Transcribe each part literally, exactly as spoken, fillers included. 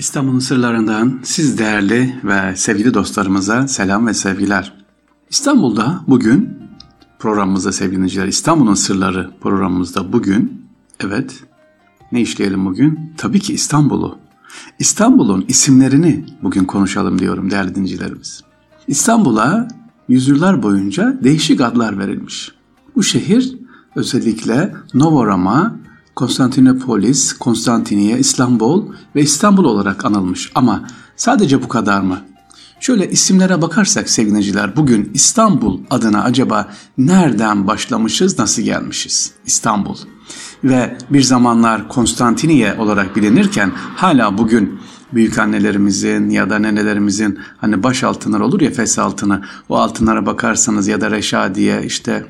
İstanbul'un sırlarından siz değerli ve sevgili dostlarımıza selam ve sevgiler. İstanbul'da bugün programımızda sevgili dinleyiciler, İstanbul'un sırları programımızda bugün, evet, ne işleyelim bugün? Tabii ki İstanbul'u. İstanbul'un isimlerini bugün konuşalım diyorum değerli dinleyicilerimiz. İstanbul'a yüzyıllar boyunca değişik adlar verilmiş. Bu şehir özellikle Novorama, Konstantinopolis, Konstantiniye, İstanbul ve İstanbul olarak anılmış. Ama sadece bu kadar mı? Şöyle isimlere bakarsak sevgiliciler, bugün İstanbul adına acaba nereden başlamışız, nasıl gelmişiz? İstanbul ve bir zamanlar Konstantiniye olarak bilinirken hala bugün büyükannelerimizin ya da nenelerimizin hani baş altınlar olur ya, fes altını, o altınlara bakarsanız ya da Reşadiye, işte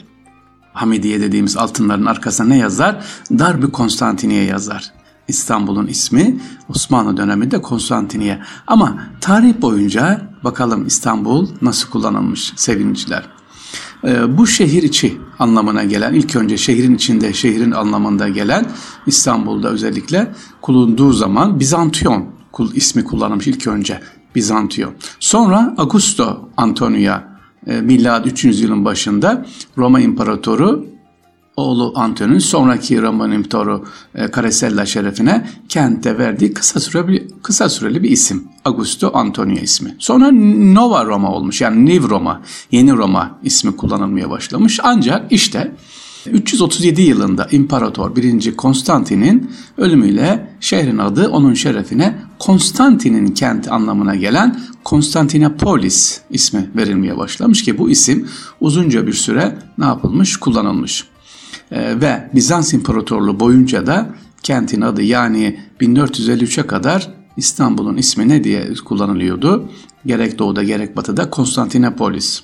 Hamidiye dediğimiz altınların arkasına ne yazar? Darb-ı Konstantiniye yazar. İstanbul'un ismi Osmanlı döneminde Konstantiniye. Ama tarih boyunca bakalım İstanbul nasıl kullanılmış sevinciler. Ee, bu şehir içi anlamına gelen, ilk önce şehrin içinde, şehrin anlamında gelen İstanbul'da özellikle kullanıldığı zaman Bizantiyon ismi kullanılmış ilk önce. Bizantiyon. Sonra Augusto Antonia, Milat üçüncü yılın başında Roma İmparatoru oğlu Anton'un sonraki Roma İmparatoru Caracalla şerefine kente verdiği kısa süreli, kısa süreli bir isim. Augusto Antonia ismi. Sonra Nova Roma olmuş, yani New Roma, Yeni Roma ismi kullanılmaya başlamış. Ancak işte üç yüz otuz yedi yılında İmparator birinci Konstantin'in ölümüyle şehrin adı onun şerefine Konstantin'in kenti anlamına gelen Konstantinopolis ismi verilmeye başlamış ki bu isim uzunca bir süre ne yapılmış, kullanılmış. Ee, ve Bizans İmparatorluğu boyunca da kentin adı, yani bin dört yüz elli üçe kadar İstanbul'un ismi ne diye kullanılıyordu? Gerek doğuda gerek batıda Konstantinopolis.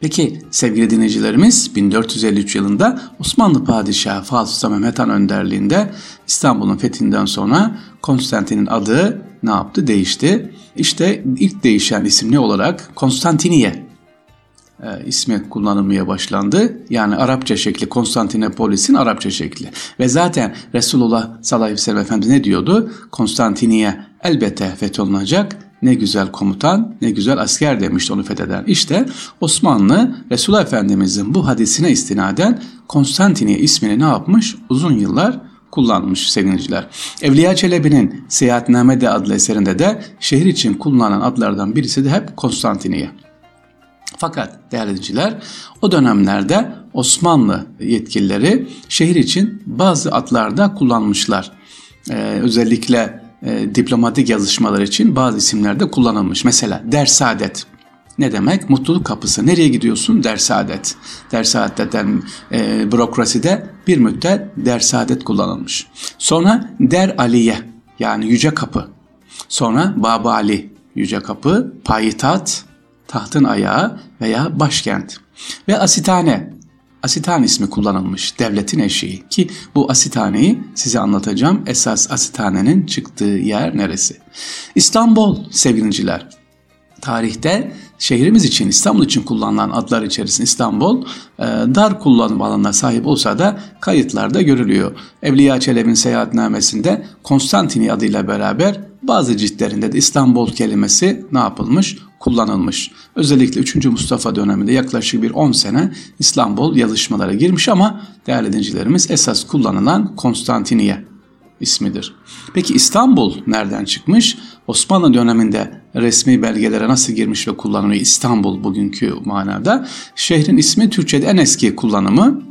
Peki sevgili dinleyicilerimiz, bin dört yüz elli üç yılında Osmanlı Padişahı Fatih Sultan Mehmet Han önderliğinde İstanbul'un fethinden sonra Konstantin'in adı ne yaptı? Değişti. İşte ilk değişen isimli olarak Konstantiniye e, ismi kullanılmaya başlandı. Yani Arapça şekli, Konstantinopolis'in Arapça şekli. Ve zaten Resulullah sallallahu aleyhi ve sellem Efendimiz ne diyordu? Konstantiniye elbette fetholunacak. Ne güzel komutan, ne güzel asker demişti onu fetheden. İşte Osmanlı, Resulullah Efendimizin bu hadisine istinaden Konstantiniye ismini ne yapmış? Uzun yıllar kullanmış sevgiliciler. Evliya Çelebi'nin Seyahatname'de adlı eserinde de şehir için kullanılan adlardan birisi de hep Konstantiniye. Fakat değerli dinleyiciler, o dönemlerde Osmanlı yetkilileri şehir için bazı adlarda kullanmışlar. Ee, özellikle E, diplomatik yazışmalar için bazı isimlerde kullanılmış. Mesela Dersaadet. Ne demek? Mutluluk kapısı. Nereye gidiyorsun? Dersaadet. Dersaadet'ten e, bürokraside bir müddet Dersaadet kullanılmış. Sonra Der Aliye, yani Yüce Kapı. Sonra Baba Ali, Yüce Kapı, Payitaht, Tahtın Ayağı veya Başkent. Ve Asitane. Asitane ismi kullanılmış, devletin eşiği, ki bu asitaneyi size anlatacağım. Esas asitanenin çıktığı yer neresi? İstanbul sevgiliciler. Tarihte şehrimiz için, İstanbul için kullanılan adlar içerisinde İstanbul dar kullanım alanına sahip olsa da kayıtlarda görülüyor. Evliya Çelebi'nin Seyahatnamesi'nde Konstantiniye adıyla beraber bazı ciltlerinde de İstanbul kelimesi ne yapılmış? Kullanılmış. Özellikle üçüncü Mustafa döneminde yaklaşık bir on sene İstanbul yazışmalara girmiş ama değerli dinleyicilerimiz, esas kullanılan Konstantiniye ismidir. Peki İstanbul nereden çıkmış? Osmanlı döneminde resmi belgelere nasıl girmiş ve kullanılıyor İstanbul bugünkü manada? Şehrin ismi Türkçe'de en eski kullanımı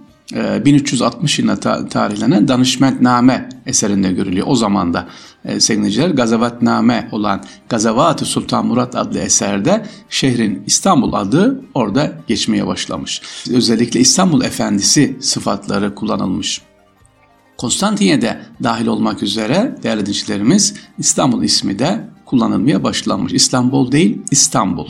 bin üç yüz altmış yılına tarihlenen Danışmentname eserinde görülüyor. O zaman da e, sevgiliciler, Gazavatname olan Gazavat-ı Sultan Murat adlı eserde şehrin İstanbul adı orada geçmeye başlamış. Özellikle İstanbul Efendisi sıfatları kullanılmış. Konstantiniye'de dahil olmak üzere değerli dinleyicilerimiz, İstanbul ismi de kullanılmaya başlanmış. İstanbul değil, İstanbul.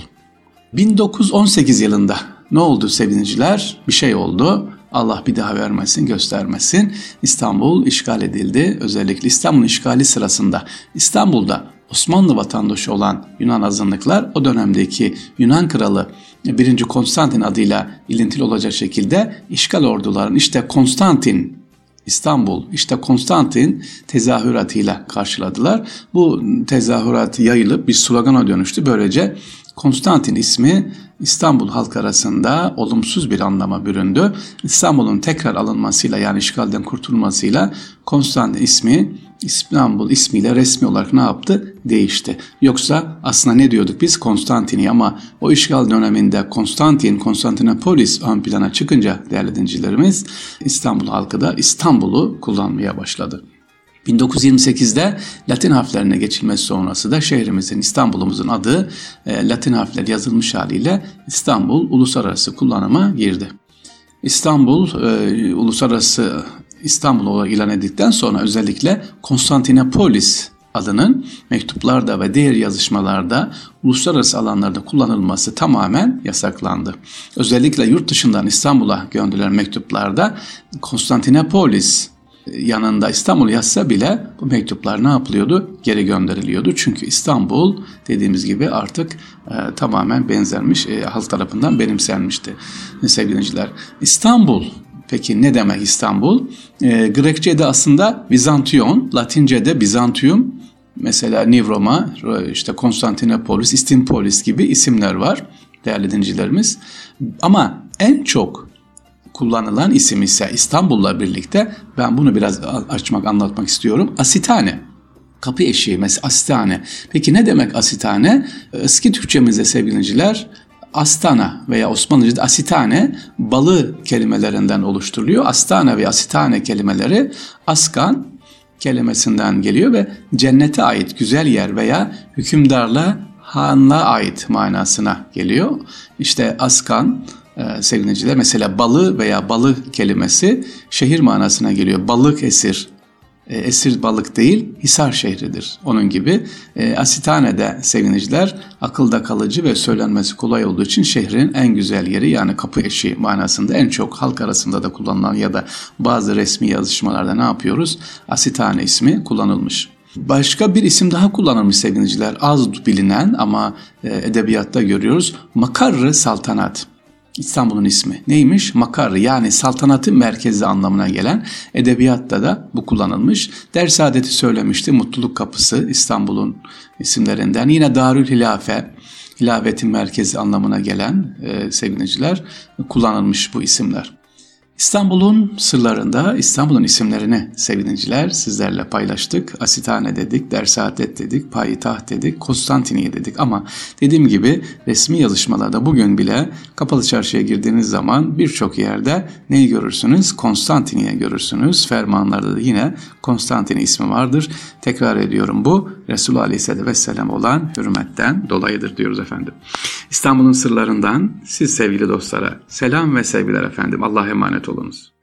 bin dokuz yüz on sekiz yılında ne oldu sevgiliciler? Bir şey oldu. Allah bir daha vermesin, göstermesin. İstanbul işgal edildi. Özellikle İstanbul işgali sırasında İstanbul'da Osmanlı vatandaşı olan Yunan azınlıklar, o dönemdeki Yunan kralı birinci Konstantin adıyla ilintili olacak şekilde işgal ordularının, işte Konstantin İstanbul, işte Konstantin tezahüratıyla karşıladılar. Bu tezahürat yayılıp bir slogana dönüştü. Böylece Konstantin ismi İstanbul halk arasında olumsuz bir anlama büründü. İstanbul'un tekrar alınmasıyla, yani işgalden kurtulmasıyla Konstantin ismi İstanbul ismiyle resmi olarak ne yaptı? Değişti. Yoksa aslında ne diyorduk biz? Konstantin'i, ama o işgal döneminde Konstantin, Konstantinopolis ön plana çıkınca değerli dincilerimiz, İstanbul halkı da İstanbul'u kullanmaya başladı. bin dokuz yüz yirmi sekizde Latin harflerine geçilmesi sonrası da şehrimizin, İstanbul'umuzun adı e, Latin harfleri yazılmış haliyle İstanbul uluslararası kullanıma girdi. İstanbul e, uluslararası İstanbul'a ilan edildikten sonra özellikle Konstantinopolis adının mektuplarda ve diğer yazışmalarda uluslararası alanlarda kullanılması tamamen yasaklandı. Özellikle yurt dışından İstanbul'a gönderilen mektuplarda Konstantinopolis yanında İstanbul yazsa bile bu mektuplar ne yapılıyordu? Geri gönderiliyordu. Çünkü İstanbul dediğimiz gibi artık e, tamamen benzermiş, e, halk tarafından benimsenmişti. Sevgili dinleyiciler, İstanbul, peki ne demek İstanbul? E, Grekçe'de aslında Bizantiyon, Latince'de Bizantium, mesela Nivroma, işte Konstantinopolis, İstinpolis gibi isimler var değerli dinleyicilerimiz. Ama en çok kullanılan isim ise İstanbul'la birlikte, ben bunu biraz açmak, anlatmak istiyorum. Asitane, kapı eşiği mesela asitane. Peki ne demek asitane? Eski Türkçemizde sevgiliciler astana veya Osmanlıca'da asitane balı kelimelerinden oluşturuluyor. Astana veya asitane kelimeleri askan kelimesinden geliyor ve cennete ait güzel yer veya hükümdarla, hanla ait manasına geliyor. İşte askan, sevgiliciler, mesela balı veya balı kelimesi şehir manasına geliyor. Balık esir, esir balık değil, Hisar şehridir. Onun gibi Asitane'de sevgiliciler akılda kalıcı ve söylenmesi kolay olduğu için şehrin en güzel yeri, yani kapı eşiği manasında en çok halk arasında da kullanılan ya da bazı resmi yazışmalarda ne yapıyoruz? Asitane ismi kullanılmış. Başka bir isim daha kullanılmış sevgiliciler, az bilinen ama edebiyatta görüyoruz. Makarrı saltanat. İstanbul'un ismi neymiş? Makarrı, yani saltanatın merkezi anlamına gelen, edebiyatta da bu kullanılmış. Der Saadet'i söylemişti, Mutluluk Kapısı İstanbul'un isimlerinden. Yine Darül Hilafe, hilafetin merkezi anlamına gelen e, sevgiliciler kullanılmış bu isimler. İstanbul'un sırlarında İstanbul'un isimlerini sevgiliciler sizlerle paylaştık. Asitane dedik, Der Saadet dedik, Payitaht dedik, Konstantiniye dedik. Ama dediğim gibi resmi yazışmalarda bugün bile kapalı çarşıya girdiğiniz zaman birçok yerde neyi görürsünüz? Konstantiniye görürsünüz. Fermanlarda da yine Konstantini ismi vardır. Tekrar ediyorum, bu Resulullah Aleyhisselatü Vesselam olan hürmetten dolayıdır diyoruz efendim. İstanbul'un sırlarından siz sevgili dostlara selam ve sevgiler efendim. Allah'a emanet olunuz.